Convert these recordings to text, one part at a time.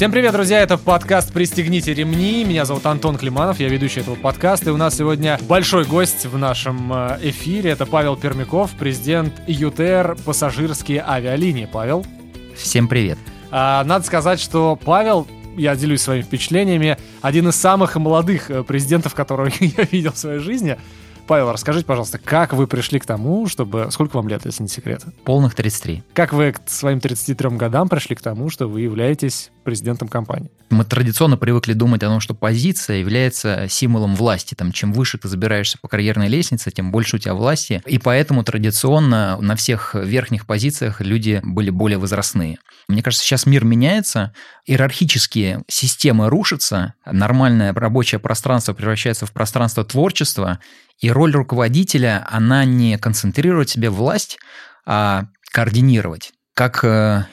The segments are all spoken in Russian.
Всем привет, друзья, это подкаст «Пристегните ремни». Меня зовут Антон Климанов, я ведущий этого подкаста. И у нас сегодня большой гость в нашем эфире. Это Павел Пермяков, президент Utair — «Пассажирские авиалинии». Павел. Всем привет. Надо сказать, что Павел, я делюсь своими впечатлениями, один из самых молодых президентов, которого я видел в своей жизни. Павел, расскажите, пожалуйста, как вы пришли к тому, чтобы... Сколько вам лет, если не секрет? Полных 33. Как вы к своим 33 годам пришли к тому, что вы являетесь президентом компании? Мы традиционно привыкли думать о том, что позиция является символом власти. Там, чем выше ты забираешься по карьерной лестнице, тем больше у тебя власти. И поэтому традиционно на всех верхних позициях люди были более возрастные. Мне кажется, сейчас мир меняется, иерархические системы рушатся, нормальное рабочее пространство превращается в пространство творчества, и роль руководителя, она не концентрировать себе власть, а координировать. Как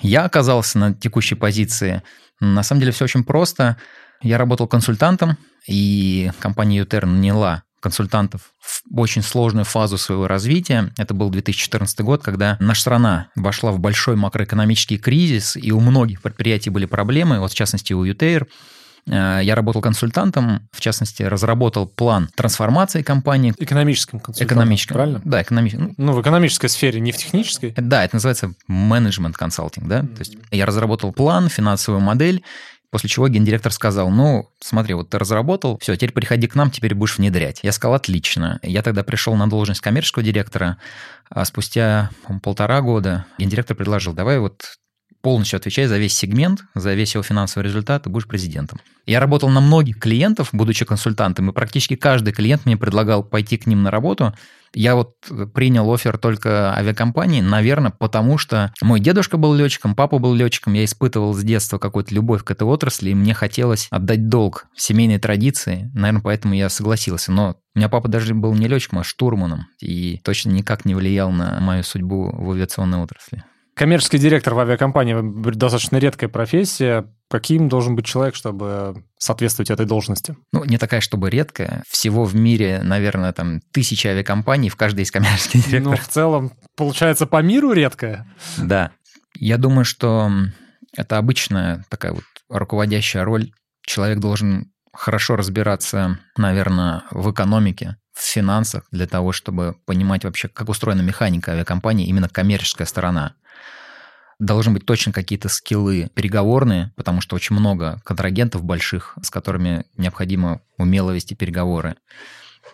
я оказался на текущей позиции, на самом деле все очень просто. Я работал консультантом, и компания Utair наняла консультантов в очень сложную фазу своего развития. Это был 2014 год, когда наша страна вошла в большой макроэкономический кризис, и у многих предприятий были проблемы, вот в частности у Utair. Я работал консультантом, в частности, разработал план трансформации компании. Экономическим консультантом, правильно? Да, экономическим. Ну, в экономической сфере, не в технической. Да, это называется менеджмент консалтинг, да. Mm-hmm. То есть я разработал план, финансовую модель, после чего гендиректор сказал, ну, смотри, вот ты разработал, все, теперь приходи к нам, теперь будешь внедрять. Я сказал, отлично. Я тогда пришел на должность коммерческого директора, а спустя полтора года гендиректор предложил, давай вот... полностью отвечай за весь сегмент, за весь его финансовый результат, ты будешь президентом. Я работал на многих клиентов, будучи консультантом, и практически каждый клиент мне предлагал пойти к ним на работу. Я вот принял оффер только авиакомпании, наверное, потому что мой дедушка был летчиком, папа был летчиком, я испытывал с детства какую-то любовь к этой отрасли, и мне хотелось отдать долг семейной традиции, наверное, поэтому я согласился. Но у меня папа даже был не летчиком, а штурманом, и точно никак не влиял на мою судьбу в авиационной отрасли. Коммерческий директор в авиакомпании – достаточно редкая профессия. Каким должен быть человек, чтобы соответствовать этой должности? Ну, не такая, чтобы редкая. Всего в мире, наверное, там 1000 авиакомпаний, в каждой есть коммерческий директор. Ну, в целом, получается, по миру редкая? Да. Я думаю, что это обычная такая вот руководящая роль. Человек должен хорошо разбираться, наверное, в экономике, в финансах, для того, чтобы понимать вообще, как устроена механика авиакомпании, именно коммерческая сторона. Должны быть точно какие-то скиллы переговорные, потому что очень много контрагентов больших, с которыми необходимо умело вести переговоры.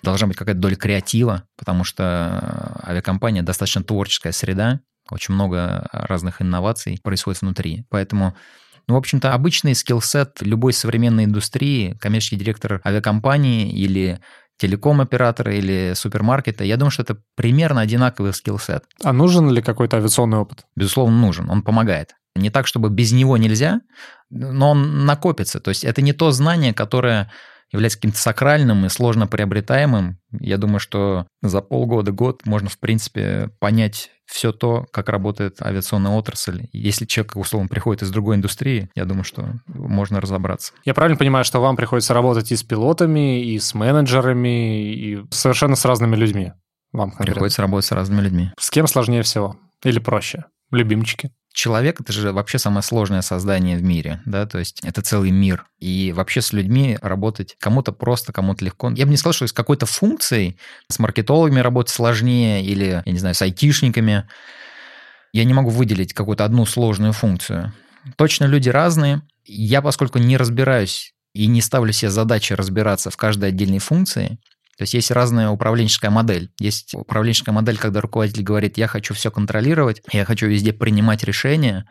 Должна быть какая-то доля креатива, потому что авиакомпания достаточно творческая среда, очень много разных инноваций происходит внутри. Поэтому, ну, в общем-то, обычный скиллсет любой современной индустрии, коммерческий директор авиакомпании или телеком-оператора или супермаркета, я думаю, что это примерно одинаковый скиллсет. А нужен ли какой-то авиационный опыт? Безусловно, нужен, он помогает. Не так, чтобы без него нельзя, но он накопится. То есть это не то знание, которое является каким-то сакральным и сложно приобретаемым. Я думаю, что за полгода-год можно, в принципе, понять все то, как работает авиационная отрасль. Если человек, условно, приходит из другой индустрии, я думаю, что можно разобраться. Я правильно понимаю, что вам приходится работать и с пилотами, и с менеджерами, и совершенно с разными людьми? Вам приходится работать с разными людьми. С кем сложнее всего? Или проще? Любимчики? Человек – это же вообще самое сложное создание в мире, да, то есть это целый мир. И вообще с людьми работать кому-то просто, кому-то легко. Я бы не сказал, что с какой-то функцией, с маркетологами работать сложнее или, я не знаю, с айтишниками. Я не могу выделить какую-то одну сложную функцию. Точно люди разные. Я, поскольку не разбираюсь и не ставлю себе задачи разбираться в каждой отдельной функции, то есть есть разная управленческая модель. Есть управленческая модель, когда руководитель говорит, я хочу все контролировать, я хочу везде принимать решения.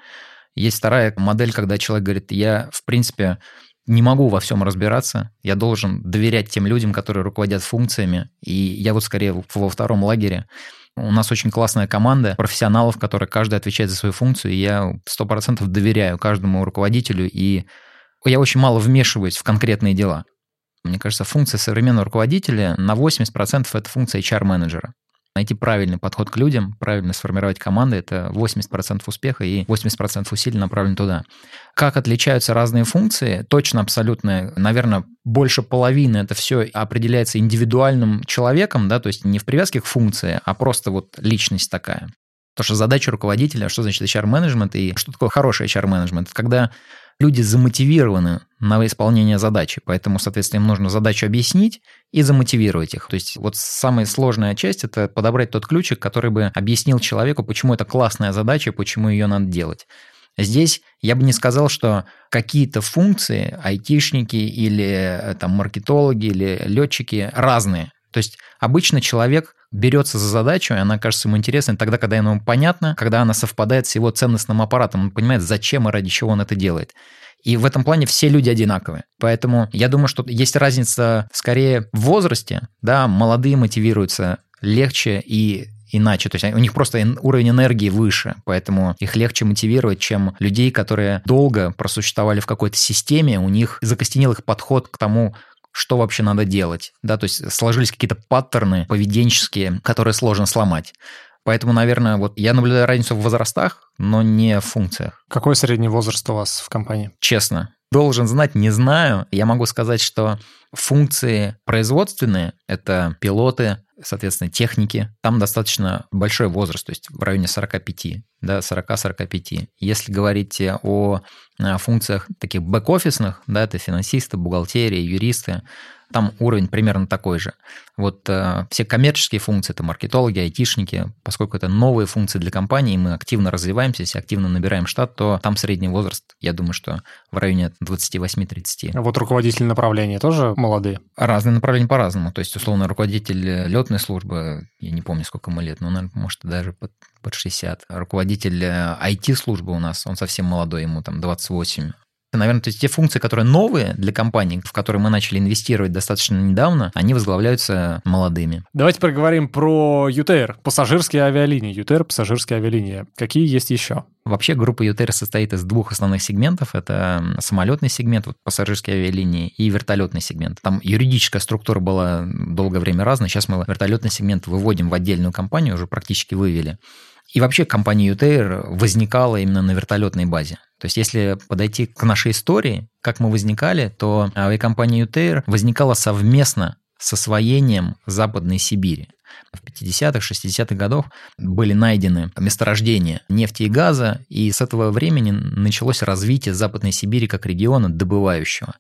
Есть вторая модель, когда человек говорит, я, в принципе, не могу во всем разбираться, я должен доверять тем людям, которые руководят функциями. И я вот скорее во втором лагере. У нас очень классная команда профессионалов, которые каждый отвечает за свою функцию, и я 100% доверяю каждому руководителю, и я очень мало вмешиваюсь в конкретные дела. Мне кажется, функция современного руководителя на 80% это функция HR-менеджера. Найти правильный подход к людям, правильно сформировать команды – это 80% успеха и 80% усилий направлены туда. Как отличаются разные функции? Точно, абсолютно, наверное, больше половины это все определяется индивидуальным человеком, да, то есть не в привязке к функции, а просто вот личность такая. Потому что задача руководителя, что значит HR-менеджмент и что такое хороший HR-менеджмент? Это когда люди замотивированы на исполнение задачи, поэтому, соответственно, им нужно задачу объяснить и замотивировать их. То есть вот самая сложная часть – это подобрать тот ключик, который бы объяснил человеку, почему это классная задача, почему ее надо делать. Здесь я бы не сказал, что какие-то функции айтишники или там, маркетологи или летчики разные. То есть обычно человек берется за задачу, и она кажется ему интересной тогда, когда ему понятно, когда она совпадает с его ценностным аппаратом, он понимает, зачем и ради чего он это делает. И в этом плане все люди одинаковые. Поэтому я думаю, что есть разница скорее в возрасте. Да, молодые мотивируются легче и иначе. То есть у них просто уровень энергии выше, поэтому их легче мотивировать, чем людей, которые долго просуществовали в какой-то системе, у них закостенел их подход к тому, что вообще надо делать. Да, то есть сложились какие-то паттерны поведенческие, которые сложно сломать. Поэтому, наверное, вот я наблюдаю разницу в возрастах, но не в функциях. Какой средний возраст у вас в компании? Честно, должен знать, не знаю. Я могу сказать, что функции производственные – это пилоты, соответственно, техники. Там достаточно большой возраст, то есть в районе 45, да, 40-45. Если говорить о функциях таких бэк-офисных, да, это финансисты, бухгалтерии, юристы, там уровень примерно такой же. Вот все коммерческие функции, это маркетологи, айтишники, поскольку это новые функции для компании, мы активно развиваемся, если активно набираем штат, то там средний возраст, я думаю, что в районе 28-30. А вот руководители направления тоже молодые? Разные направления по-разному. То есть, условно, руководитель летной службы, я не помню, сколько ему лет, но, наверное, может, даже под 60. Руководитель IT-службы у нас, он совсем молодой, ему там 28. Наверное, то есть те функции, которые новые для компании, в которые мы начали инвестировать достаточно недавно, они возглавляются молодыми. Давайте поговорим про Utair, пассажирские авиалинии. Utair — пассажирские авиалинии. Какие есть еще? Вообще группа Utair состоит из двух основных сегментов. Это самолетный сегмент, вот пассажирские авиалинии, и вертолетный сегмент. Там юридическая структура была долгое время разная. Сейчас мы вертолетный сегмент выводим в отдельную компанию, уже практически вывели. И вообще компания Utair возникала именно на вертолетной базе. То есть если подойти к нашей истории, как мы возникали, то авиакомпания Utair возникала совместно с освоением Западной Сибири. В 50-х, 60-х годах были найдены месторождения нефти и газа, и с этого времени началось развитие Западной Сибири как региона добывающего.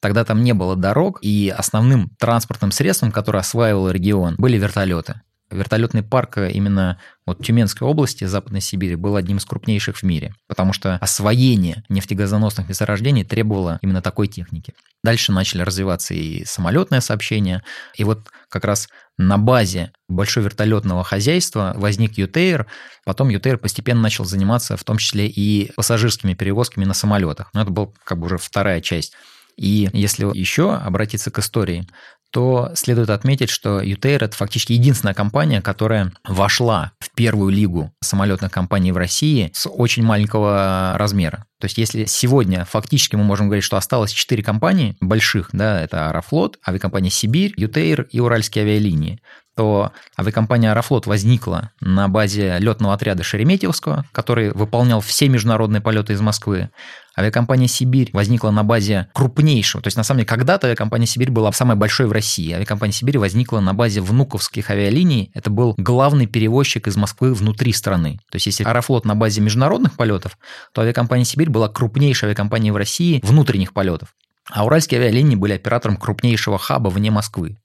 Тогда там не было дорог, и основным транспортным средством, которое осваивал регион, были вертолеты. Вертолетный парк именно вот Тюменской области, Западной Сибири, был одним из крупнейших в мире, потому что освоение нефтегазоносных месторождений требовало именно такой техники. Дальше начали развиваться и самолетное сообщение, и вот как раз на базе большого вертолетного хозяйства возник Utair, потом Utair постепенно начал заниматься в том числе и пассажирскими перевозками на самолетах. Но это была как бы уже вторая часть. И если еще обратиться к истории, то следует отметить, что Utair – это фактически единственная компания, которая вошла в первую лигу самолетных компаний в России с очень маленького размера. То есть если сегодня фактически мы можем говорить, что осталось 4 компании больших, да, это Аэрофлот, авиакомпания «Сибирь», Utair и Уральские авиалинии, то авиакомпания «Аэрофлот» возникла на базе летного отряда Шереметьевского, который выполнял все международные полеты из Москвы. Авиакомпания «Сибирь» возникла на базе крупнейшего, то есть на самом деле когда-то авиакомпания «Сибирь» была самой большой в России. Авиакомпания «Сибирь» возникла на базе внуковских авиалиний, это был главный перевозчик из Москвы внутри страны. То есть если «Аэрофлот» на базе международных полетов, то авиакомпания «Сибирь» была крупнейшей авиакомпанией в России внутренних полетов. А Уральские авиалинии были оператором крупнейшего хаба вне Москвы.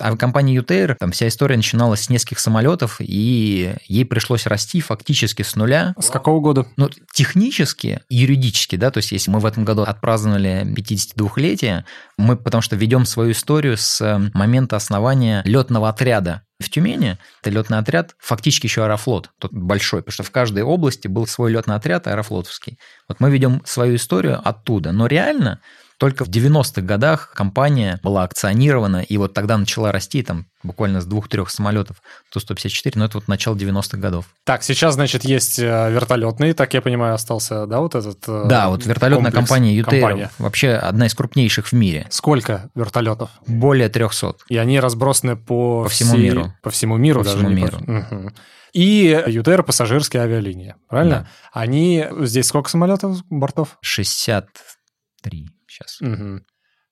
Авиакомпания Utair, там вся история начиналась с нескольких самолетов, и ей пришлось расти фактически с нуля. С какого года? Ну, технически, юридически, да, то есть если мы в этом году отпраздновали 52-летие, мы потому что ведем свою историю с момента основания летного отряда в Тюмени. Это летный отряд, фактически еще Аэрофлот, тот большой, потому что в каждой области был свой летный отряд аэрофлотовский. Вот мы ведем свою историю оттуда, но реально... Только в 90-х годах компания была акционирована, и вот тогда начала расти, там буквально с 2-3 самолетов Ту-154, но это вот начало 90-х годов. Так, сейчас, значит, есть вертолетный, так я понимаю, остался, да, вот этот Да, вот вертолетная компания Utair вообще одна из крупнейших в мире. Сколько вертолетов? Более 300. И они разбросаны по всему миру. По всему миру, даже. Угу. И Utair — пассажирские авиалинии, правильно? Да. Они здесь сколько самолетов, бортов? 63. Сейчас. Угу.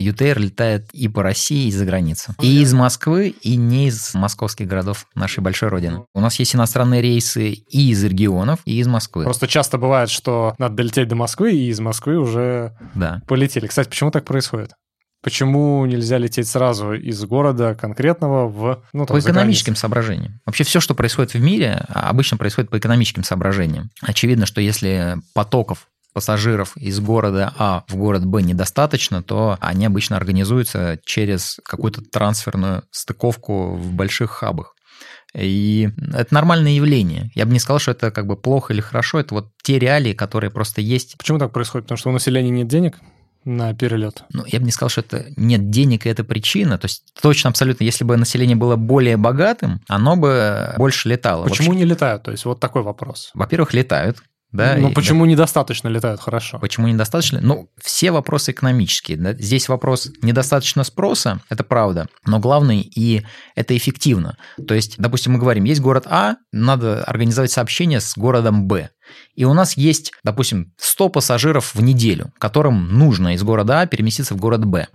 Utair летает и по России, и за границу. И из Москвы, и не из московских городов нашей большой родины. У нас есть иностранные рейсы и из регионов, и из Москвы. Просто часто бывает, что надо долететь до Москвы, и из Москвы уже полетели. Кстати, почему так происходит? Почему нельзя лететь сразу из города конкретного в... Ну, там, по экономическим соображениям. Вообще все, что происходит в мире, обычно происходит по экономическим соображениям. Очевидно, что если потоков пассажиров из города А в город Б недостаточно, то они обычно организуются через какую-то трансферную стыковку в больших хабах. И это нормальное явление. Я бы не сказал, что это как бы плохо или хорошо. Это вот те реалии, которые просто есть. Почему так происходит? Потому что у населения нет денег на перелет? Ну, я бы не сказал, что это нет денег, и это причина. То есть точно абсолютно, если бы население было более богатым, оно бы больше летало. Почему не летают? То есть вот такой вопрос. Во-первых, летают. Да, ну, почему недостаточно летают хорошо? Почему недостаточно? Ну, все вопросы экономические. Да? Здесь вопрос недостаточно спроса, это правда, но главное, и это эффективно. То есть, допустим, мы говорим, есть город А, надо организовать сообщение с городом Б. И у нас есть, допустим, 100 пассажиров в неделю, которым нужно из города А переместиться в город Б.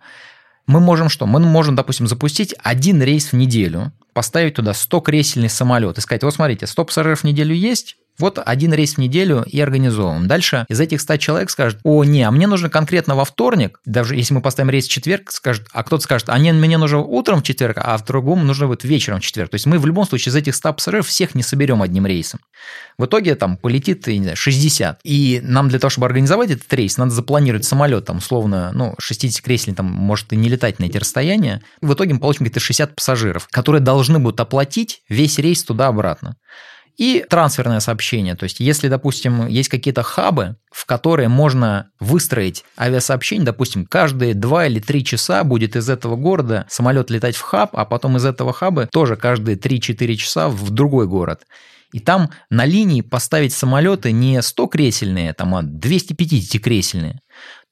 Мы можем что? Мы можем, допустим, запустить один рейс в неделю, поставить туда 100-кресельный самолет и сказать, вот смотрите, 100 пассажиров в неделю есть, вот один рейс в неделю и организовываем. Дальше из этих 100 человек скажут, о, не, а мне нужно конкретно во вторник, даже если мы поставим рейс в четверг, скажут, а кто-то скажет, а не, мне нужно утром в четверг, а в другом нужно будет вечером в четверг. То есть мы в любом случае из этих 100 пассажиров всех не соберем одним рейсом. В итоге там полетит, я не знаю, 60. И нам для того, чтобы организовать этот рейс, надо запланировать самолет, там, условно, ну, 60 кресел, там, может и не летать на эти расстояния. И в итоге мы получим где-то 60 пассажиров, которые должны будут оплатить весь рейс туда-обратно. И трансферное сообщение. То есть, если, допустим, есть какие-то хабы, в которые можно выстроить авиасообщение, допустим, каждые 2 или 3 часа будет из этого города самолет летать в хаб, а потом из этого хаба тоже каждые 3-4 часа в другой город. И там на линии поставить самолеты не 100-кресельные, там, а 250-кресельные,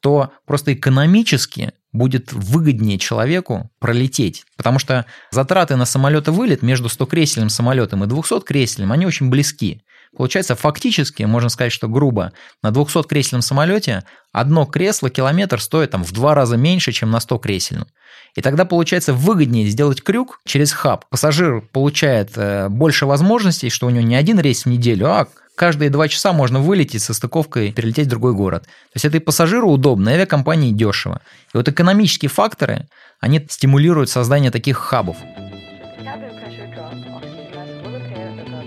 то просто экономически будет выгоднее человеку пролететь. Потому что затраты на самолет-вылет между 100-кресельным самолетом и 200-кресельным, они очень близки. Получается, фактически, можно сказать, что грубо, на 200-кресельном самолете одно кресло-километр стоит там, в 2 раза меньше, чем на 100-кресельном. И тогда получается выгоднее сделать крюк через хаб. Пассажир получает больше возможностей, что у него не один рейс в неделю, а каждые 2 часа можно вылететь со стыковкой и перелететь в другой город. То есть это и пассажиру удобно, и авиакомпании дешево. И вот экономические факторы, они стимулируют создание таких хабов.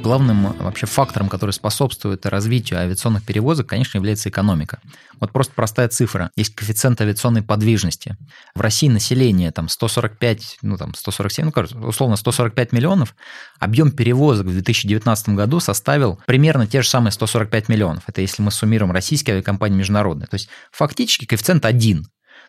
Главным вообще фактором, который способствует развитию авиационных перевозок, конечно, является экономика. Вот просто простая цифра. Есть коэффициент авиационной подвижности. В России население там 145, ну там 147, ну, кажется, условно 145 миллионов. Объем перевозок в 2019 году составил примерно те же самые 145 миллионов. Это если мы суммируем российские авиакомпании международные. То есть фактически коэффициент 1.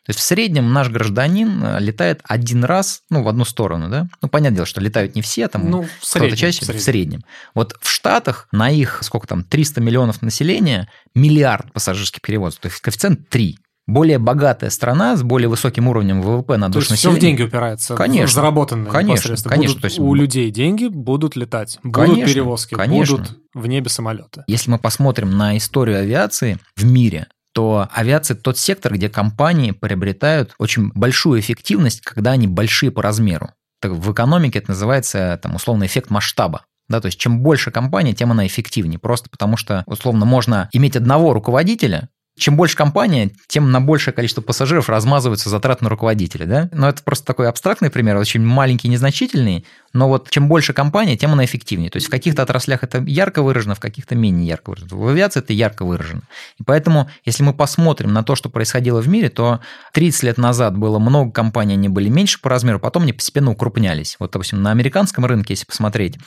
То есть в среднем наш гражданин летает 1 раз, ну, в одну сторону, да? Ну, понятное дело, что летают не все, там, ну, кто-то чаще, в среднем. Вот в Штатах на их, сколько там, 300 миллионов населения, миллиард пассажирских перевозок, то есть коэффициент 3. Более богатая страна с более высоким уровнем ВВП на душу населения. То есть все в деньги упирается, конечно, заработанные непосредственно. Конечно, то есть у людей деньги будут летать, будут перевозки, будут в небе самолеты. Если мы посмотрим на историю авиации в мире, то авиация – тот сектор, где компании приобретают очень большую эффективность, когда они большие по размеру. Так в экономике это называется там, условно, эффект масштаба. Да, то есть чем больше компания, тем она эффективнее. Просто потому что, условно, можно иметь одного руководителя. Чем больше компания, тем на большее количество пассажиров размазываются затраты на руководителя. Да? Но это просто такой абстрактный пример, очень маленький, незначительный. Но вот чем больше компания, тем она эффективнее. То есть в каких-то отраслях это ярко выражено, в каких-то менее ярко выражено. В авиации это ярко выражено. И поэтому, если мы посмотрим на то, что происходило в мире, то 30 лет назад было много компаний, они были меньше по размеру, потом они постепенно укрупнялись. Вот, допустим, на американском рынке, если посмотреть,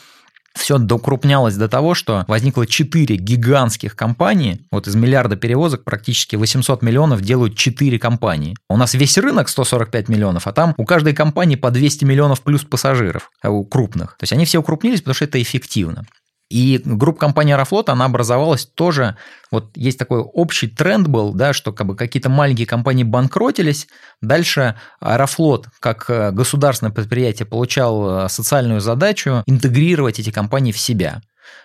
все докрупнялось до того, что возникло 4 гигантских компании. Вот из миллиарда перевозок практически 800 миллионов делают 4 компании. У нас весь рынок 145 миллионов, а там у каждой компании по 200 миллионов плюс пассажиров, у крупных. То есть они все укрупнились, потому что это эффективно. И группа компаний Аэрофлот, она образовалась тоже, вот есть такой общий тренд был, да, что как бы какие-то маленькие компании банкротились, дальше Аэрофлот как государственное предприятие получал социальную задачу интегрировать эти компании в себя.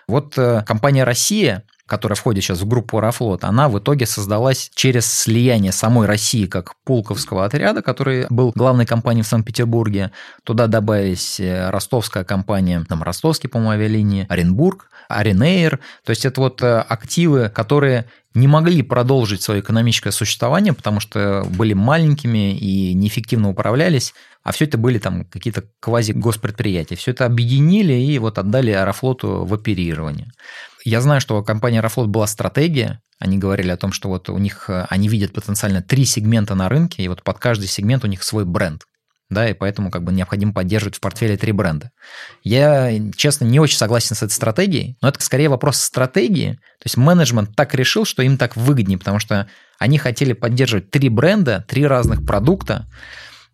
Вот компания «Россия», которая входит сейчас в группу Аэрофлот, она в итоге создалась через слияние самой России как пулковского отряда, который был главной компанией в Санкт-Петербурге. Туда добавились ростовская компания, там ростовские, по-моему, авиалинии, Оренбург, Ryanair. То есть это вот активы, которые не могли продолжить свое экономическое существование, потому что были маленькими и неэффективно управлялись, а все это были там какие-то квази-госпредприятия. Все это объединили и вот отдали Аэрофлоту в оперирование. Я знаю, что у компании Аэрофлот была стратегия. Они говорили о том, что вот у них они видят потенциально 3 сегмента на рынке, и вот под каждый сегмент у них свой бренд. Да, и поэтому как бы необходимо поддерживать в портфеле 3 бренда. Я, честно, не очень согласен с этой стратегией, но это скорее вопрос стратегии. То есть менеджмент так решил, что им так выгоднее, потому что они хотели поддерживать 3 бренда, 3 разных продукта.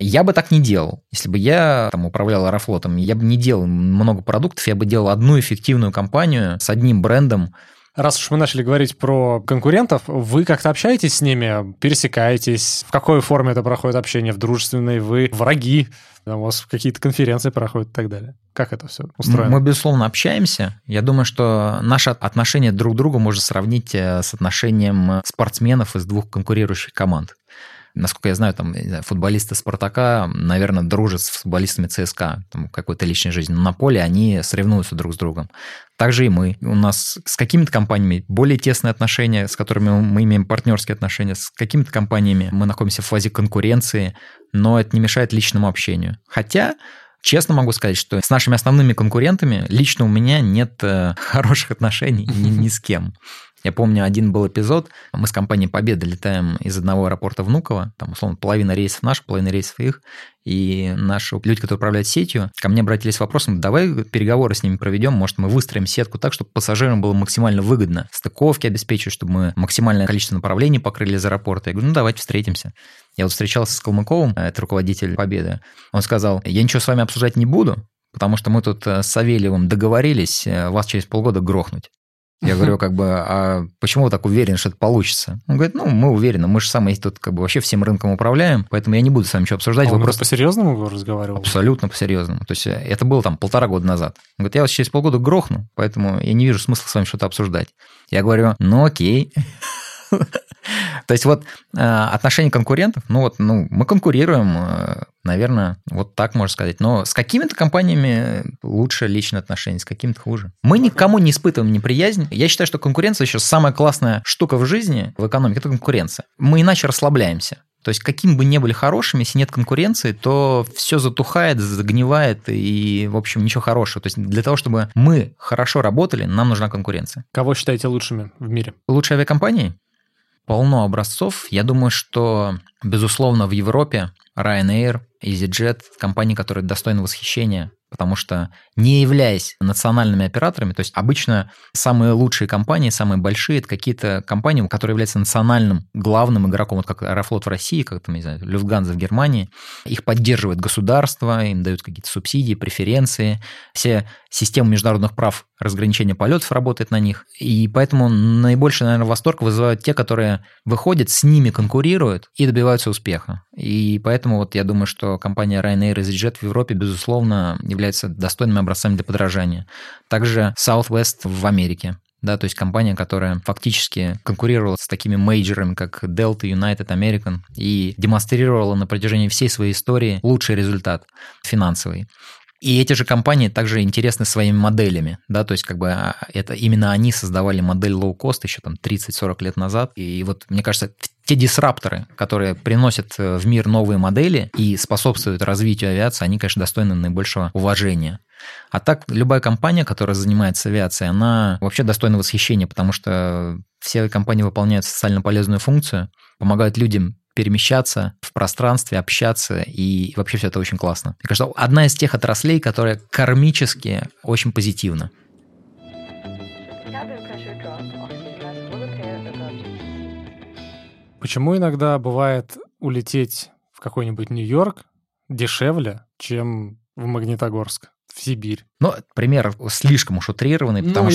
Я бы так не делал. Если бы я там управлял Аэрофлотом, я бы не делал много продуктов, я бы делал одну эффективную компанию с одним брендом. Раз уж мы начали говорить про конкурентов, вы как-то общаетесь с ними, пересекаетесь? В какой форме это проходит общение? В дружественной? Вы враги? У вас какие-то конференции проходят и так далее? Как это все устроено? Мы, безусловно, общаемся. Я думаю, что наше отношение друг к другу можно сравнить с отношением спортсменов из 2 конкурирующих команд. Насколько я знаю, там футболисты «Спартака», наверное, дружат с футболистами «ЦСКА» там, какой-то личной жизни. Но на поле они соревнуются друг с другом. Так же и мы. У нас с какими-то компаниями более тесные отношения, с которыми мы имеем партнерские отношения, с какими-то компаниями мы находимся в фазе конкуренции, но это не мешает личному общению. Хотя... честно могу сказать, что с нашими основными конкурентами лично у меня нет хороших отношений ни с кем. Я помню, один был эпизод, мы с компанией «Победа» летаем из одного аэропорта Внуково, там, условно, половина рейсов наших, половина рейсов их, и наши люди, которые управляют сетью, ко мне обратились с вопросом, давай переговоры с ними проведем, может, мы выстроим сетку так, чтобы пассажирам было максимально выгодно, стыковки обеспечивать, чтобы мы максимальное количество направлений покрыли из аэропорта. Я говорю, ну, давайте встретимся. Я вот встречался с Калмыковым, это руководитель «Победы», он сказал, я ничего с вами обсуждать не буду, потому что мы тут с Савельевым договорились вас через полгода грохнуть. Я говорю, как бы, а почему вы так уверены, что это получится? Он говорит, ну, мы уверены, мы же сами тут как бы вообще всем рынком управляем, поэтому я не буду с вами ничего обсуждать. А он просто по-серьезному разговаривал? Абсолютно по-серьезному. То есть это было там 1,5 года назад. Он говорит, я вас через полгода грохну, поэтому я не вижу смысла с вами что-то обсуждать. Я говорю, ну, окей. То есть вот отношение конкурентов, ну вот мы конкурируем, наверное, вот так можно сказать. Но с какими-то компаниями лучше личные отношения, с какими-то хуже. Мы никому не испытываем неприязнь. Я считаю, что конкуренция еще самая классная штука в жизни, в экономике, это конкуренция. Мы иначе расслабляемся. То есть каким бы ни были хорошими, если нет конкуренции, то все затухает, загнивает и, в общем, ничего хорошего. То есть для того, чтобы мы хорошо работали, нам нужна конкуренция. Кого считаете лучшими в мире? Лучшие авиакомпании? Полно образцов. Я думаю, что, безусловно, в Европе Ryanair, EasyJet – компании, которые достойны восхищения, потому что не являясь национальными операторами, то есть обычно самые лучшие компании, самые большие – это какие-то компании, которые являются национальным главным игроком, вот как Аэрофлот в России, как там, не знаю, Люфтганза в Германии. Их поддерживает государство, им дают какие-то субсидии, преференции. Все системы международных прав разграничения полетов работает на них. И поэтому наибольший, наверное, восторг вызывают те, которые выходят, с ними конкурируют и добиваются успеха. И поэтому вот я думаю, что компания Ryanair и EasyJet в Европе, безусловно, являются достойными образцами для подражания. Также Southwest в Америке. Да, то есть компания, которая фактически конкурировала с такими мейджерами, как Delta, United, American, и демонстрировала на протяжении всей своей истории лучший результат финансовый. И эти же компании также интересны своими моделями, да, то есть как бы это именно они создавали модель лоукост еще там 30-40 лет назад, и вот мне кажется, те дисрапторы, которые приносят в мир новые модели и способствуют развитию авиации, они, конечно, достойны наибольшего уважения. А так, любая компания, которая занимается авиацией, она вообще достойна восхищения, потому что все компании выполняют социально полезную функцию, помогают людям перемещаться в пространстве, общаться, и вообще все это очень классно. Мне кажется, одна из тех отраслей, которая кармически очень позитивна. Почему иногда бывает улететь в какой-нибудь Нью-Йорк дешевле, чем в Магнитогорск, в Сибирь? Ну, пример слишком уж утрированный, потому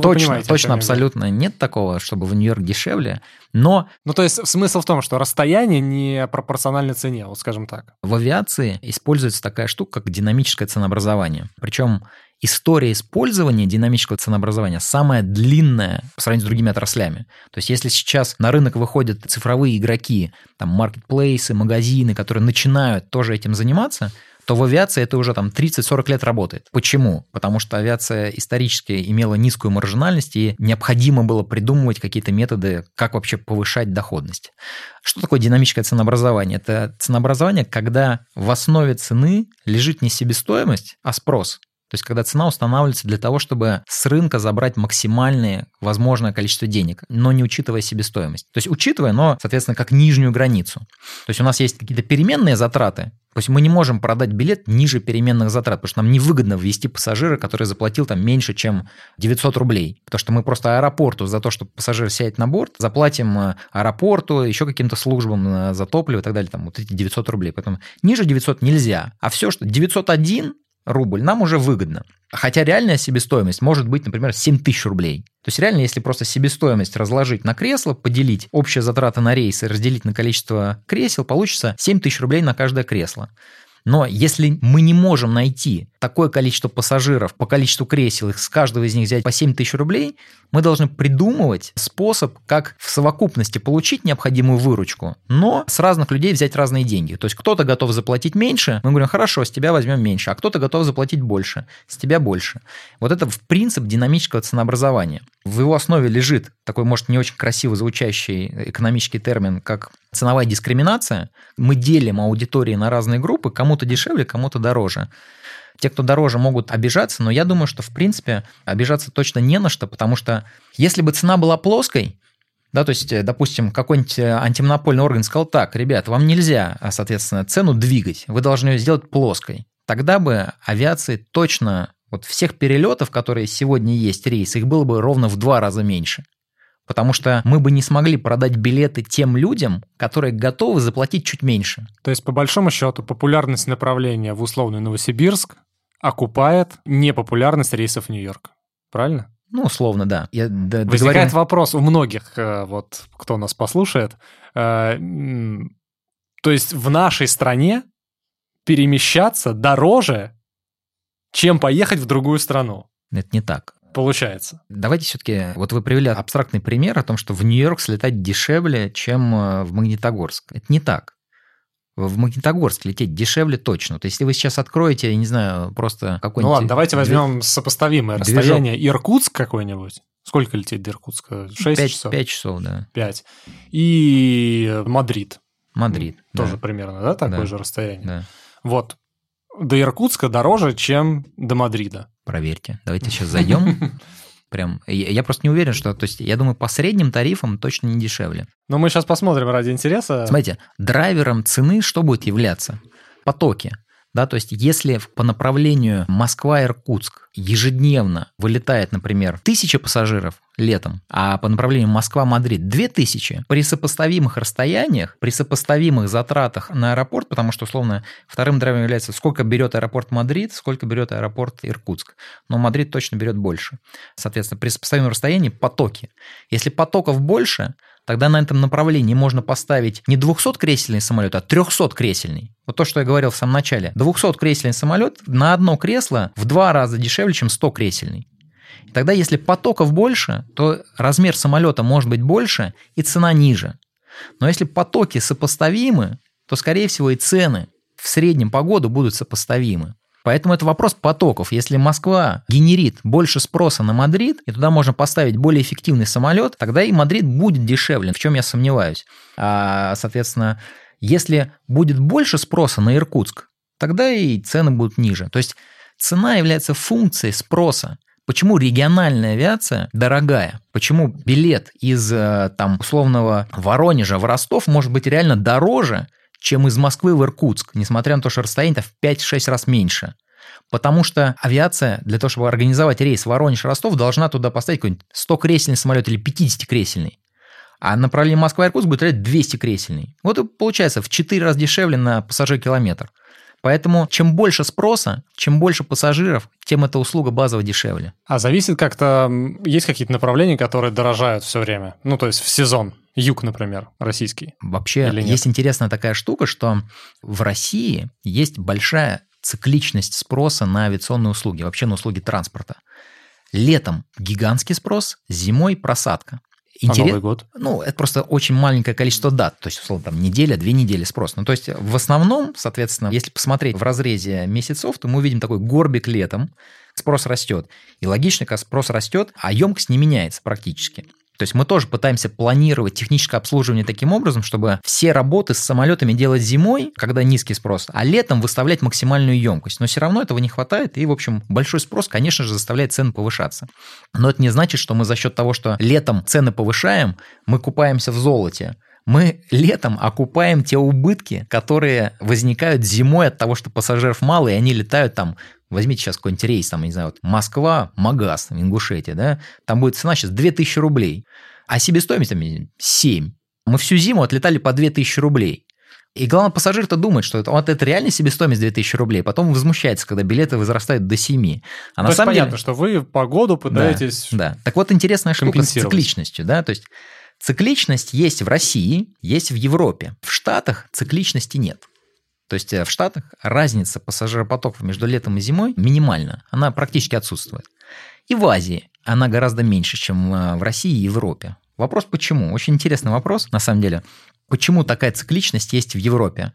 точно абсолютно нет такого, чтобы в Нью-Йорк дешевле, но... Ну, то есть смысл в том, что расстояние не пропорционально цене, вот скажем так. В авиации используется такая штука, как динамическое ценообразование. Причем история использования динамического ценообразования самая длинная по сравнению с другими отраслями. То есть если сейчас на рынок выходят цифровые игроки, там маркетплейсы, магазины, которые начинают тоже этим заниматься, то в авиации это уже там 30-40 лет работает. Почему? Потому что авиация исторически имела низкую маржинальность, и необходимо было придумывать какие-то методы, как вообще повышать доходность. Что такое динамическое ценообразование? Это ценообразование, когда в основе цены лежит не себестоимость, а спрос. То есть, когда цена устанавливается для того, чтобы с рынка забрать максимальное возможное количество денег, но не учитывая себестоимость. То есть, учитывая, но, соответственно, как нижнюю границу. То есть, у нас есть какие-то переменные затраты. То есть, мы не можем продать билет ниже переменных затрат, потому что нам невыгодно ввести пассажира, который заплатил там меньше, чем 900 рублей. Потому что мы просто аэропорту за то, что пассажир сядет на борт, заплатим аэропорту, еще каким-то службам за топливо и так далее, там вот эти 900 рублей. Поэтому ниже 900 нельзя. А все, что 901 рубль нам уже выгодно. Хотя реальная себестоимость может быть, например, 7 тысяч рублей. То есть реально, если просто себестоимость разложить на кресло, поделить общие затраты на рейсы, разделить на количество кресел, получится 7 тысяч рублей на каждое кресло. Но если мы не можем найти такое количество пассажиров по количеству кресел, их с каждого из них взять по 7 тысяч рублей, мы должны придумывать способ, как в совокупности получить необходимую выручку, но с разных людей взять разные деньги. То есть кто-то готов заплатить меньше, мы говорим, хорошо, с тебя возьмем меньше, а кто-то готов заплатить больше, с тебя больше. Вот это принцип динамического ценообразования. В его основе лежит такой, может, не очень красиво звучащий экономический термин, как ценовая дискриминация. Мы делим аудитории на разные группы, кому-то дешевле, кому-то дороже. Те, кто дороже, могут обижаться, но я думаю, что, в принципе, обижаться точно не на что, потому что если бы цена была плоской, да, то есть, допустим, какой-нибудь антимонопольный орган сказал, так, ребят, вам нельзя, соответственно, цену двигать, вы должны ее сделать плоской. Тогда бы авиации точно... Вот всех перелетов, которые сегодня есть рейс, их было бы ровно в 2 раза меньше. Потому что мы бы не смогли продать билеты тем людям, которые готовы заплатить чуть меньше. То есть, по большому счету, популярность направления в условный Новосибирск окупает непопулярность рейсов в Нью-Йорк. Правильно? Ну, условно, да. Возникает вопрос у многих, вот кто нас послушает. То есть, в нашей стране перемещаться дороже, чем поехать в другую страну. Это не так. Получается. Давайте все-таки, вот вы привели абстрактный пример о том, что в Нью-Йорк слетать дешевле, чем в Магнитогорск. Это не так. В Магнитогорск лететь дешевле точно. То есть, если вы сейчас откроете, я не знаю, просто какой-нибудь... Ну ладно, давайте возьмем сопоставимое расстояние. Иркутск какой-нибудь. Сколько лететь до Иркутска? 6 часов? 5 часов, да. 5. И Мадрид. Тоже да. Примерно, да, такое да. же расстояние? Да. Вот. До Иркутска дороже, чем до Мадрида. Проверьте. Давайте сейчас зайдем. Прям. Я просто не уверен, что... То есть, я думаю, по средним тарифам точно не дешевле. Но мы сейчас посмотрим ради интереса. Смотрите, драйвером цены что будет являться? Потоки. Да, то есть, если по направлению Москва-Иркутск ежедневно вылетает, например, 1000 пассажиров летом, а по направлению Москва-Мадрид 2000, при сопоставимых расстояниях, при сопоставимых затратах на аэропорт, потому что, условно, вторым драйвером является, сколько берет аэропорт Мадрид, сколько берет аэропорт Иркутск. Но Мадрид точно берет больше. Соответственно, при сопоставимом расстоянии потоки. Если потоков больше... тогда на этом направлении можно поставить не 200-кресельный самолет, а 300-кресельный. Вот то, что я говорил в самом начале. 200-кресельный самолет на одно кресло в 2 раза дешевле, чем 100-кресельный. И тогда, если потоков больше, то размер самолета может быть больше и цена ниже. Но если потоки сопоставимы, то, скорее всего, и цены в среднем по году будут сопоставимы. Поэтому это вопрос потоков. Если Москва генерит больше спроса на Мадрид, и туда можно поставить более эффективный самолет, тогда и Мадрид будет дешевле, в чем я сомневаюсь. А, соответственно, если будет больше спроса на Иркутск, тогда и цены будут ниже. То есть цена является функцией спроса. Почему региональная авиация дорогая? Почему билет из там, условного Воронежа в Ростов может быть реально дороже, чем из Москвы в Иркутск, несмотря на то, что расстояние-то в 5-6 раз меньше. Потому что авиация для того, чтобы организовать рейс Воронеж-Ростов, должна туда поставить какой-нибудь 100-кресельный самолет или 50-кресельный. А направление Москва-Иркутск будет 200-кресельный. Вот и получается в 4 раза дешевле на пассажир-километр. Поэтому чем больше спроса, чем больше пассажиров, тем эта услуга базово дешевле. А зависит как-то... Есть какие-то направления, которые дорожают все время? Ну, то есть в сезон. Юг, например, российский. Вообще, есть интересная такая штука, что в России есть большая цикличность спроса на авиационные услуги, вообще на услуги транспорта. Летом гигантский спрос, зимой просадка. А Новый год? Ну, это просто очень маленькое количество дат, то есть, условно, там, неделя, 2 недели спрос. Ну, то есть, в основном, соответственно, если посмотреть в разрезе месяцев, то мы увидим такой горбик летом, спрос растет. И логично, когда спрос растет, а емкость не меняется практически. То есть, мы тоже пытаемся планировать техническое обслуживание таким образом, чтобы все работы с самолетами делать зимой, когда низкий спрос, а летом выставлять максимальную емкость. Но все равно этого не хватает, и, в общем, большой спрос, конечно же, заставляет цены повышаться. Но это не значит, что мы за счет того, что летом цены повышаем, мы купаемся в золоте. Мы летом окупаем те убытки, которые возникают зимой от того, что пассажиров мало, и они летают там. Возьмите сейчас какой-нибудь рейс, там, не знаю, вот Москва, Магаз в Ингушетии, да, там будет цена сейчас 2000 рублей, а себестоимость там 7. Мы всю зиму отлетали по 2000 рублей. И главное, пассажир-то думает, что это реально себестоимость 2000 рублей, потом возмущается, когда билеты возрастают до 7. А то на самом понятно, деле... что вы погоду пытаетесь компенсировать. Да. Так вот, интересная штука с цикличностью, да, то есть цикличность есть в России, есть в Европе. В Штатах цикличности нет. То есть в Штатах разница пассажиропотоков между летом и зимой минимальна. Она практически отсутствует. И в Азии она гораздо меньше, чем в России и Европе. Вопрос почему? Очень интересный вопрос, на самом деле. Почему такая цикличность есть в Европе?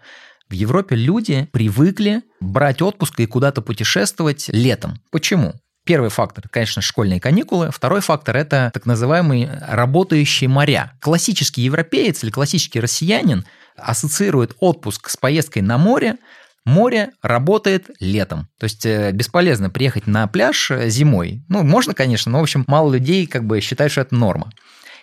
В Европе люди привыкли брать отпуск и куда-то путешествовать летом. Почему? Первый фактор, конечно, школьные каникулы. Второй фактор – это так называемые работающие моря. Классический европеец или классический россиянин ассоциирует отпуск с поездкой на море. Море работает летом. То есть бесполезно приехать на пляж зимой. Ну, можно, конечно, но, в общем, мало людей как бы считают, что это норма.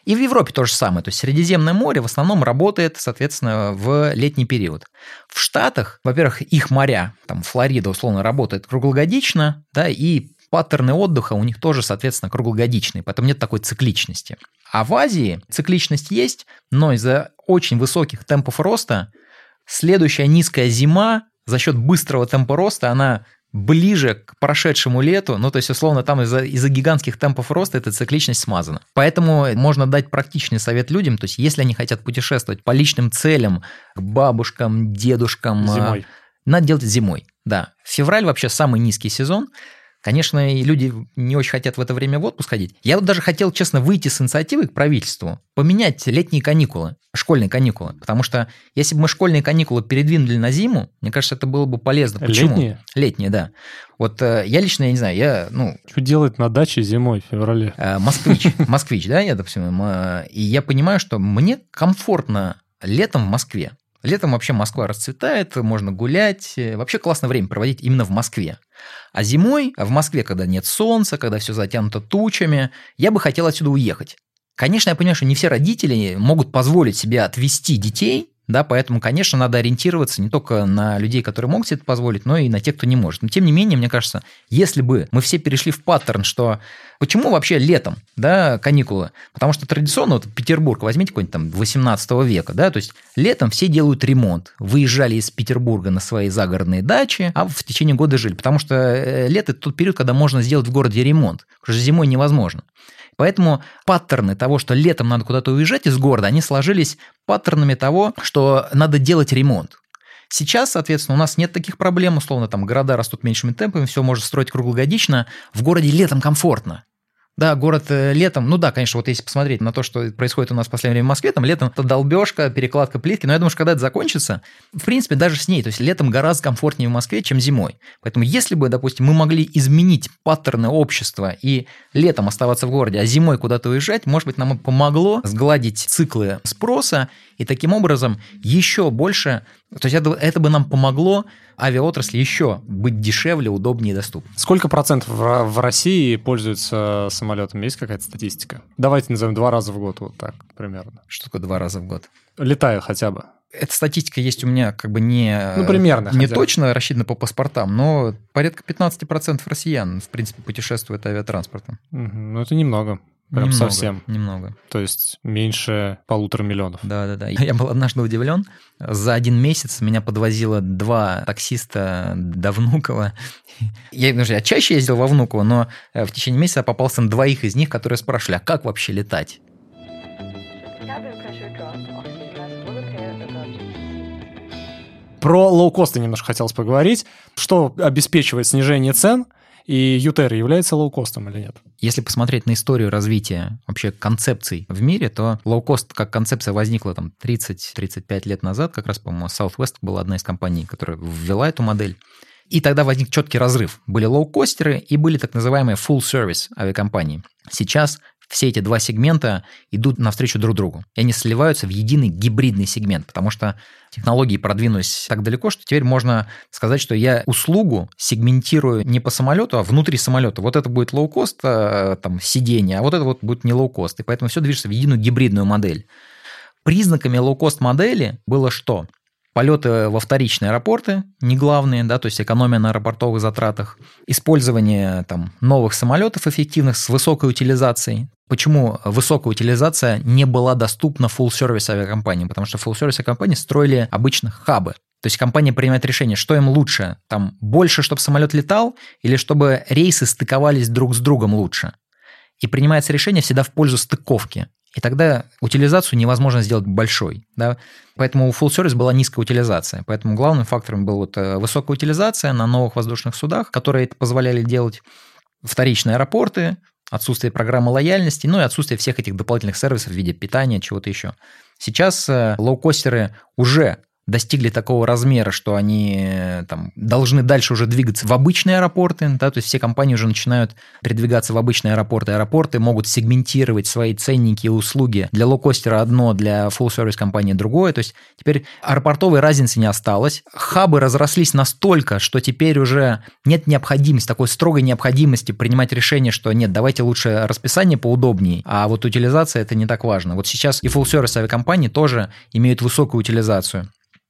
И в Европе то же самое. То есть Средиземное море в основном работает, соответственно, в летний период. В Штатах, во-первых, их моря, там Флорида условно работает круглогодично, да, и паттерны отдыха у них тоже, соответственно, круглогодичные, поэтому нет такой цикличности. А в Азии цикличность есть, но из-за очень высоких темпов роста следующая низкая зима за счет быстрого темпа роста, она ближе к прошедшему лету, ну, то есть, условно, там из-за гигантских темпов роста эта цикличность смазана. Поэтому можно дать практичный совет людям, то есть, если они хотят путешествовать по личным целям, к бабушкам, дедушкам, зимой. Надо делать зимой, да. Февраль вообще самый низкий сезон. Конечно, и люди не очень хотят в это время в отпуск ходить. Я вот даже хотел, честно, выйти с инициативой к правительству, поменять летние каникулы, школьные каникулы. Потому что если бы мы школьные каникулы передвинули на зиму, мне кажется, это было бы полезно. Почему? Летние? Летние, да. Вот я лично, я не знаю, Что делать на даче зимой, в феврале? Москвич, да, я, допустим. И я понимаю, что мне комфортно летом в Москве. Летом вообще Москва расцветает, можно гулять. Вообще классное время проводить именно в Москве. А зимой в Москве, когда нет солнца, когда все затянуто тучами, я бы хотел отсюда уехать. Конечно, я понимаю, что не все родители могут позволить себе отвезти детей, да, поэтому, конечно, надо ориентироваться не только на людей, которые могут себе это позволить, но и на тех, кто не может. Но, тем не менее, мне кажется, если бы мы все перешли в паттерн, что почему вообще летом, да, каникулы? Потому что традиционно, вот Петербург, возьмите какой-нибудь там 18 века, да, то есть летом все делают ремонт, выезжали из Петербурга на свои загородные дачи, а в течение года жили, потому что лето – это тот период, когда можно сделать в городе ремонт, потому что зимой невозможно. Поэтому паттерны того, что летом надо куда-то уезжать из города, они сложились паттернами того, что надо делать ремонт. Сейчас, соответственно, у нас нет таких проблем, условно, там города растут меньшими темпами, все можно строить круглогодично, в городе летом комфортно. Да, город летом, ну да, конечно, вот если посмотреть на то, что происходит у нас в последнее время в Москве, там летом это долбежка, перекладка плитки, но я думаю, что когда это закончится, в принципе, даже с ней, то есть летом гораздо комфортнее в Москве, чем зимой. Поэтому если бы, допустим, мы могли изменить паттерны общества и летом оставаться в городе, а зимой куда-то уезжать, может быть, нам помогло сгладить циклы спроса и таким образом еще больше, то есть это бы нам помогло авиаотрасли еще быть дешевле, удобнее и доступнее. Сколько процентов в России пользуются самолетом? Есть какая-то статистика? Давайте назовем 2 раза в год, вот так примерно. Что такое 2 раза в год? Летаю хотя бы. Эта статистика есть у меня как бы не точно рассчитана по паспортам, но порядка 15% россиян, в принципе, путешествуют авиатранспортом. Ну, это немного. Прям совсем. Немного. То есть меньше 1,5 миллиона. Да. Я был однажды удивлен. За 1 месяц меня подвозило 2 таксиста до Внуково. Я чаще ездил во Внуково, но в течение месяца попался на 2 из них, которые спрашивали, а как вообще летать? Про лоукосты немножко хотелось поговорить. Что обеспечивает снижение цен, и Utair является лоукостом или нет? Если посмотреть на историю развития вообще концепций в мире, то лоукост как концепция возникла там 30-35 лет назад, как раз, по-моему, Southwest была одна из компаний, которая ввела эту модель. И тогда возник четкий разрыв. Были лоукостеры и были так называемые full-service авиакомпании. Сейчас все эти два сегмента идут навстречу друг другу. И они сливаются в единый гибридный сегмент, потому что технологии продвинулись так далеко, что теперь можно сказать, что я услугу сегментирую не по самолету, а внутри самолета. Вот это будет лоукост, там, сиденье, а вот это вот будет не лоукост. И поэтому все движется в единую гибридную модель. Признаками лоукост-модели было что? Полеты во вторичные аэропорты, не главные, да, то есть экономия на аэропортовых затратах, использование там новых самолетов эффективных с высокой утилизацией. Почему высокая утилизация не была доступна full-сервис авиакомпаниям? Потому что full-сервис авиакомпании строили обычно хабы. То есть компания принимает решение, что им лучше, там больше, чтобы самолет летал, или чтобы рейсы стыковались друг с другом лучше. И принимается решение всегда в пользу стыковки. И тогда утилизацию невозможно сделать большой. Да? Поэтому у Full Service была низкая утилизация. Поэтому главным фактором была вот высокая утилизация на новых воздушных судах, которые это позволяли делать, вторичные аэропорты, отсутствие программы лояльности, ну и отсутствие всех этих дополнительных сервисов в виде питания, чего-то еще. Сейчас лоукостеры уже достигли такого размера, что они там должны дальше уже двигаться в обычные аэропорты, да, то есть все компании уже начинают передвигаться в обычные аэропорты. Аэропорты могут сегментировать свои ценники и услуги. Для лоукостера одно, для full-service компании другое. То есть теперь аэропортовой разницы не осталось. Хабы разрослись настолько, что теперь уже нет необходимости, такой строгой необходимости принимать решение, что нет, давайте лучше расписание поудобнее, а вот утилизация – это не так важно. Вот сейчас и full-service авиакомпании тоже имеют высокую утилизацию.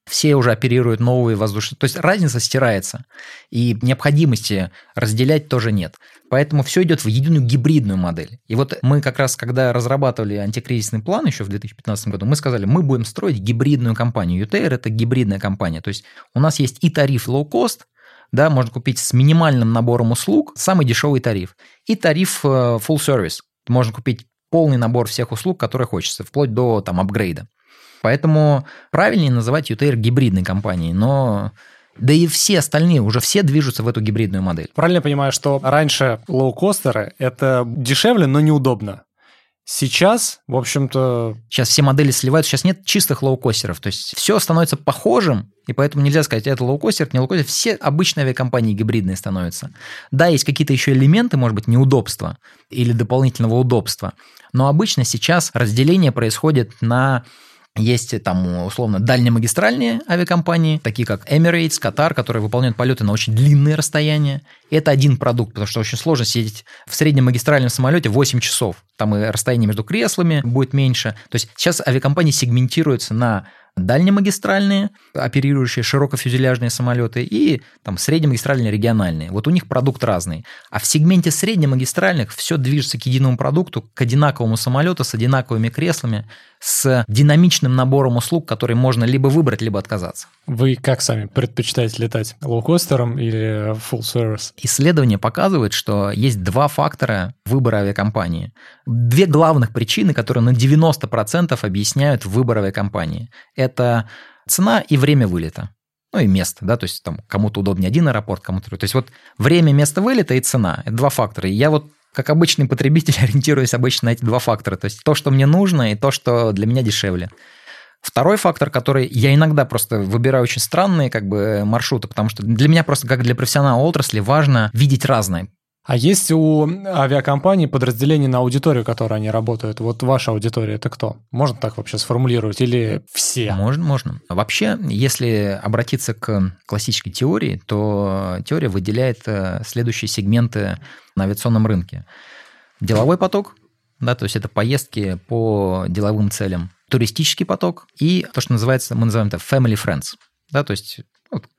Все уже оперируют новые воздушные... То есть разница стирается, и необходимости разделять тоже нет. Поэтому все идет в единую гибридную модель. И вот мы как раз, когда разрабатывали антикризисный план еще в 2015 году, мы сказали, мы будем строить гибридную компанию. Utair – это гибридная компания. То есть у нас есть и тариф low-cost, да, можно купить с минимальным набором услуг, самый дешевый тариф. И тариф full-service. Можно купить полный набор всех услуг, которые хочется, вплоть до там апгрейда. Поэтому правильнее называть Utair гибридной компанией, но да и все остальные, уже все движутся в эту гибридную модель. Правильно я понимаю, что раньше лоукостеры – это дешевле, но неудобно. Сейчас, в общем-то… Сейчас все модели сливаются, сейчас нет чистых лоукостеров. То есть все становится похожим, и поэтому нельзя сказать, это лоукостер, это не лоукостер. Все обычные авиакомпании гибридные становятся. Да, есть какие-то еще элементы, может быть, неудобства или дополнительного удобства, но обычно сейчас разделение происходит на… Есть там, условно, дальнемагистральные авиакомпании, такие как Emirates, Qatar, которые выполняют полеты на очень длинные расстояния. Это один продукт, потому что очень сложно сидеть в среднемагистральном самолете 8 часов. Там и расстояние между креслами будет меньше. То есть сейчас авиакомпании сегментируются на дальнемагистральные, оперирующие широкофюзеляжные самолеты, и там среднемагистральные, региональные. Вот у них продукт разный. А в сегменте среднемагистральных все движется к единому продукту, к одинаковому самолету с одинаковыми креслами, с динамичным набором услуг, которые можно либо выбрать, либо отказаться. Вы как сами предпочитаете летать? Лоукостером или full service? Исследование показывает, что есть два фактора выбора авиакомпании. Две главных причины, которые на 90% объясняют выбор авиакомпании. Это цена и время вылета. Ну и место, да, то есть там кому-то удобнее один аэропорт, кому-то другой. То есть вот время, место вылета и цена – это два фактора. И я вот как обычный потребитель ориентируюсь обычно на эти два фактора. То есть то, что мне нужно, и то, что для меня дешевле. Второй фактор, который я иногда просто выбираю очень странные как бы маршруты, потому что для меня просто как для профессионала отрасли важно видеть разное. А есть у авиакомпаний подразделение на аудиторию, которой они работают? Вот ваша аудитория – это кто? Можно так вообще сформулировать? Или все? Можно, можно. Вообще, если обратиться к классической теории, то теория выделяет следующие сегменты на авиационном рынке. Деловой поток, да, то есть это поездки по деловым целям. Туристический поток и то, что называется, мы называем это family friends, да, то есть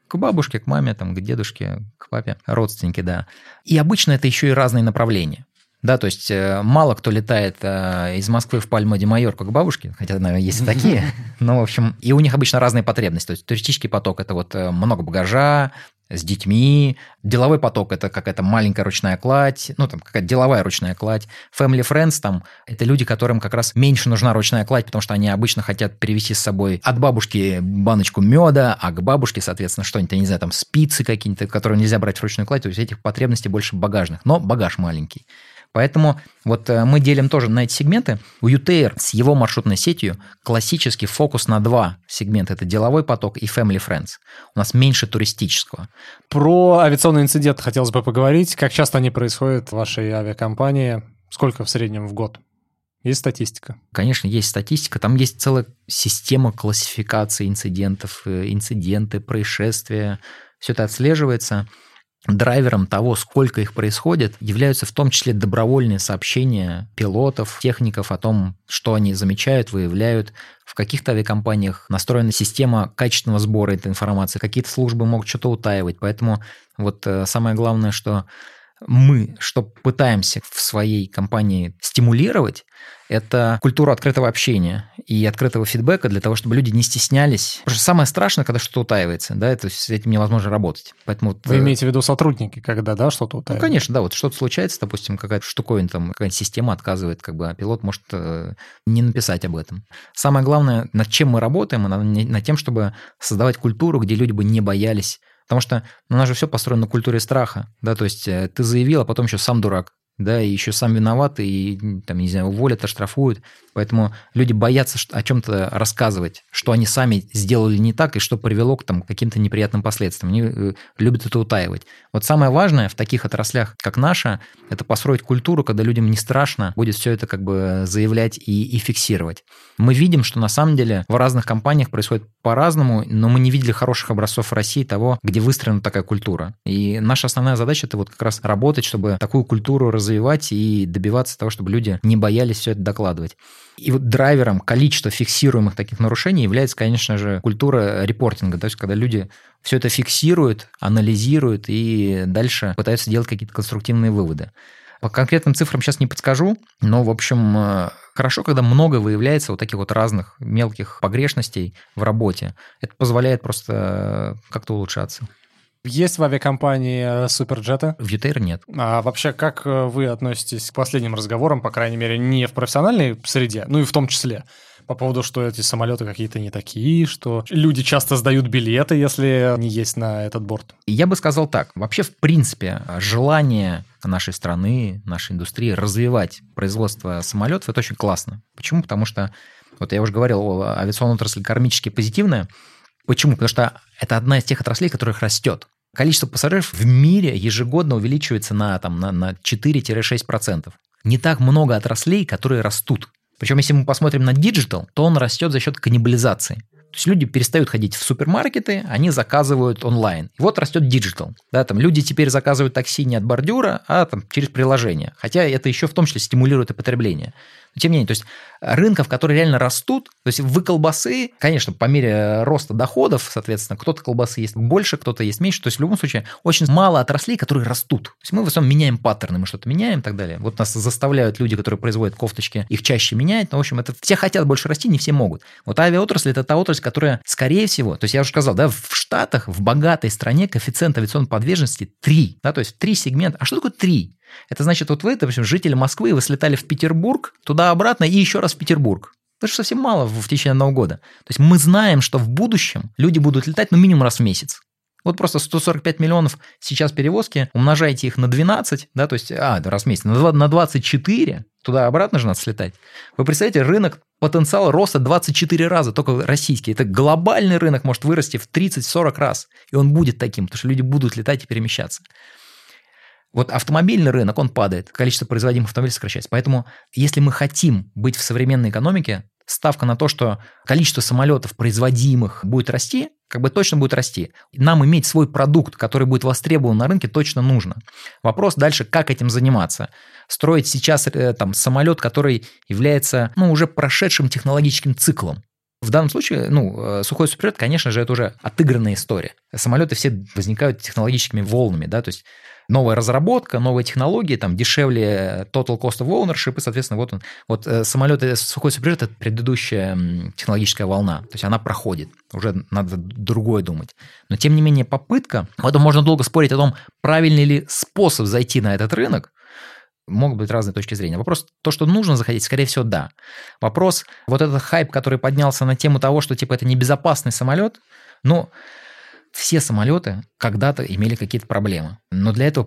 к бабушке, к маме, там, к дедушке, к папе, родственники, да. И обычно это еще и разные направления. Да, то есть мало кто летает из Москвы в Пальма-де-Майорку к бабушке, хотя, наверное, есть и такие, но, в общем, и у них обычно разные потребности. То есть туристический поток – это вот много багажа, с детьми, деловой поток – это какая-то маленькая ручная кладь, ну, там какая-то деловая ручная кладь, family friends там – это люди, которым как раз меньше нужна ручная кладь, потому что они обычно хотят перевезти с собой от бабушки баночку меда, а к бабушке, соответственно, что-нибудь, не знаю, там спицы какие-нибудь, которые нельзя брать в ручную кладь, то есть этих потребностей больше багажных, но багаж маленький. Поэтому вот мы делим тоже на эти сегменты. У Utair с его маршрутной сетью классический фокус на два сегмента. Это деловой поток и family friends. У нас меньше туристического. Про авиационные инциденты хотелось бы поговорить. Как часто они происходят в вашей авиакомпании? Сколько в среднем в год? Есть статистика? Конечно, есть статистика. Там есть целая система классификации инцидентов, инциденты, происшествия. Все это отслеживается. Драйвером того, сколько их происходит, являются в том числе добровольные сообщения пилотов, техников о том, что они замечают, выявляют. В каких-то авиакомпаниях настроена система качественного сбора этой информации, какие-то службы могут что-то утаивать. Поэтому вот самое главное, что мы, что пытаемся в своей компании стимулировать, это культуру открытого общения и открытого фидбэка для того, чтобы люди не стеснялись. Потому что самое страшное, когда что-то утаивается, да, то есть с этим невозможно работать. Поэтому вот... Вы имеете в виду сотрудники, когда, да, что-то утаивается? Ну, конечно, да, вот что-то случается, допустим, какая-то штуковина, там, какая-нибудь система отказывает, как бы, а пилот может не написать об этом. Самое главное, над чем мы работаем, над тем, чтобы создавать культуру, где люди бы не боялись. Потому что у нас же все построено на культуре страха, да, то есть ты заявил, а потом еще сам дурак, да, и еще сам виноват, и там, не знаю, уволят, оштрафуют. Поэтому люди боятся о чем-то рассказывать, что они сами сделали не так, и что привело к там, каким-то неприятным последствиям. Они любят это утаивать. Вот самое важное в таких отраслях, как наша, это построить культуру, когда людям не страшно будет все это как бы заявлять и фиксировать. Мы видим, что на самом деле в разных компаниях происходит по-разному, но мы не видели хороших образцов в России того, где выстроена такая культура. И наша основная задача – это вот как раз работать, чтобы такую культуру развивать и добиваться того, чтобы люди не боялись все это докладывать. И вот драйвером количества фиксируемых таких нарушений является, конечно же, культура репортинга, то есть когда люди все это фиксируют, анализируют и дальше пытаются делать какие-то конструктивные выводы. По конкретным цифрам сейчас не подскажу, но, в общем, хорошо, когда много выявляется вот таких вот разных мелких погрешностей в работе. Это позволяет просто как-то улучшаться. Есть в авиакомпании Суперджета? В Utair нет. А вообще, как вы относитесь к последним разговорам, по крайней мере, не в профессиональной среде, ну и в том числе, по поводу, что эти самолеты какие-то не такие, что люди часто сдают билеты, если не есть на этот борт? Я бы сказал так. Вообще, в принципе, желание нашей страны, нашей индустрии развивать производство самолетов – это очень классно. Почему? Потому что, вот я уже говорил, авиационная отрасль кармически позитивная. Почему? Потому что это одна из тех отраслей, которых растет. Количество пассажиров в мире ежегодно увеличивается на 4-6%. Не так много отраслей, которые растут. Причем, если мы посмотрим на диджитал, то он растет за счет каннибализации. То есть люди перестают ходить в супермаркеты, они заказывают онлайн. И вот растет диджитал. Да, там люди теперь заказывают такси не от бордюра, а там, через приложение. Хотя это еще в том числе стимулирует и потребление. Но тем не менее, то есть рынков, которые реально растут, то есть вы колбасы, конечно, по мере роста доходов, соответственно, кто-то колбасы ест больше, кто-то ест меньше. То есть в любом случае очень мало отраслей, которые растут. То есть мы в основном меняем паттерны, мы что-то меняем и так далее. Вот нас заставляют люди, которые производят кофточки, их чаще менять. Но, в общем, это все хотят больше расти, не все могут. Вот авиаотрасль – это та отрасль, которая, скорее всего, то есть я уже сказал, да, в Штатах, в богатой стране коэффициент авиационной подвижности 3, да, то есть 3 сегмента. А что такое 3? Это значит, вот вы, допустим, жители Москвы, вы слетали в Петербург, туда-обратно и еще раз в Петербург. Это же совсем мало в течение одного года. То есть мы знаем, что в будущем люди будут летать ну минимум раз в месяц. Вот просто 145 миллионов сейчас перевозки, умножайте их на 12, да, то есть, раз в месяц, на 24, туда-обратно же надо слетать. Вы представляете, рынок, потенциал роста 24 раза, только российский. Это глобальный рынок может вырасти в 30-40 раз, и он будет таким, потому что люди будут летать и перемещаться. Вот автомобильный рынок, он падает, количество производимых автомобилей сокращается. Поэтому, если мы хотим быть в современной экономике, ставка на то, что количество самолетов производимых будет расти, как бы точно будет расти. Нам иметь свой продукт, который будет востребован на рынке, точно нужно. Вопрос дальше, как этим заниматься. Строить сейчас там, самолет, который является уже прошедшим технологическим циклом. В данном случае, сухой Суперджет, конечно же, это уже отыгранная история. Самолеты все возникают технологическими волнами, да, то есть новая разработка, новые технологии, там дешевле total cost of ownership, и, соответственно, вот он, вот самолеты сухой Суперджет — это предыдущая технологическая волна, то есть она проходит, уже надо другое думать. Но, тем не менее, попытка, поэтому можно долго спорить о том, правильный ли способ зайти на этот рынок. Могут быть разные точки зрения. Вопрос, то, что нужно заходить, скорее всего, да. Вопрос, вот этот хайп, который поднялся на тему того, что, типа, это небезопасный самолет, ну, все самолеты когда-то имели какие-то проблемы. Но для этого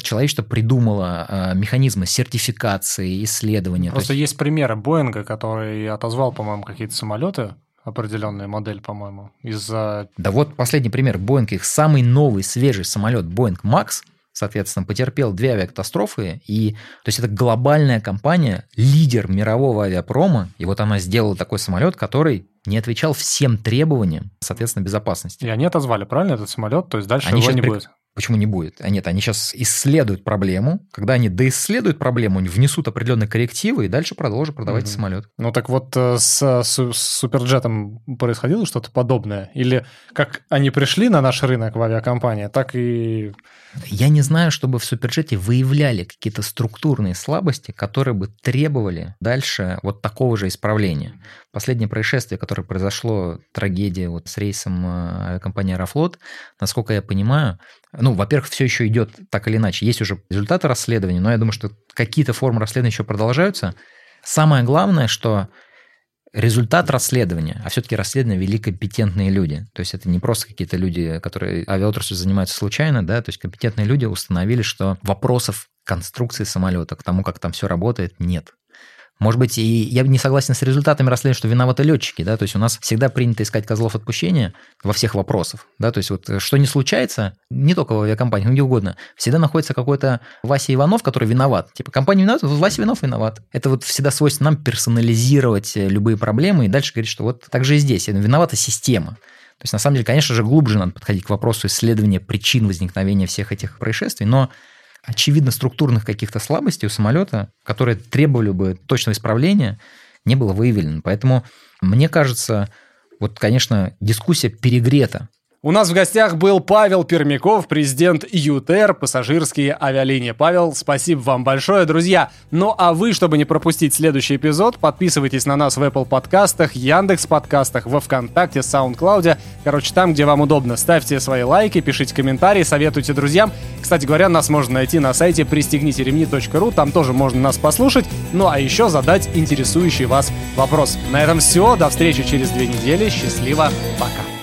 человечество придумало механизмы сертификации, исследования. Просто есть примеры Боинга, который отозвал, по-моему, какие-то самолеты, определенная модель, по-моему, из-за... Да вот последний пример. Боинг, их самый новый, свежий самолет Боинг-Макс, соответственно, потерпел 2 авиакатастрофы, и, то есть, это глобальная компания, лидер мирового авиапрома, и вот она сделала такой самолет, который не отвечал всем требованиям, соответственно, безопасности. И они отозвали, правильно, этот самолет, то есть дальше они его не будет? Почему не будет? Нет, они сейчас исследуют проблему. Когда они доисследуют проблему, внесут определенные коррективы и дальше продолжат продавать самолет. Ну так вот с Суперджетом происходило что-то подобное? Или как они пришли на наш рынок в авиакомпании, так и... Я не знаю, чтобы в Суперджете выявляли какие-то структурные слабости, которые бы требовали дальше вот такого же исправления. Последнее происшествие, которое произошло, трагедия вот с рейсом авиакомпании «Аэрофлот», насколько я понимаю... Ну, во-первых, все еще идет так или иначе. Есть уже результаты расследования, но я думаю, что какие-то формы расследования еще продолжаются. Самое главное, что результат расследования, а все-таки расследование вели компетентные люди. То есть это не просто какие-то люди, которые авиаотраслью занимаются случайно, да, то есть компетентные люди установили, что вопросов конструкции самолета, к тому, как там все работает, нет. Может быть, и я не согласен с результатами расследования, что виноваты летчики, да, то есть у нас всегда принято искать козлов отпущения во всех вопросах, да, то есть вот что не случается, не только в авиакомпании, но где угодно, всегда находится какой-то Вася Иванов, который виноват, типа компания виновата, Вася Иванов виноват. Это вот всегда свойство нам персонализировать любые проблемы и дальше говорить, что вот так же и здесь, виновата система. То есть на самом деле, конечно же, глубже надо подходить к вопросу исследования причин возникновения всех этих происшествий, но... Очевидно, структурных каких-то слабостей у самолета, которые требовали бы точного исправления, не было выявлено. Поэтому, мне кажется, вот, конечно, дискуссия перегрета. У нас в гостях был Павел Пермяков, президент Utair — «Пассажирские авиалинии». Павел, спасибо вам большое, друзья. Ну а вы, чтобы не пропустить следующий эпизод, подписывайтесь на нас в Apple подкастах, Яндекс.Подкастах, во Вконтакте, SoundCloud. Короче, там, где вам удобно. Ставьте свои лайки, пишите комментарии, советуйте друзьям. Кстати говоря, нас можно найти на сайте пристегнитеремни.ру, там тоже можно нас послушать, ну а еще задать интересующий вас вопрос. На этом все, до встречи через 2 недели, счастливо, пока.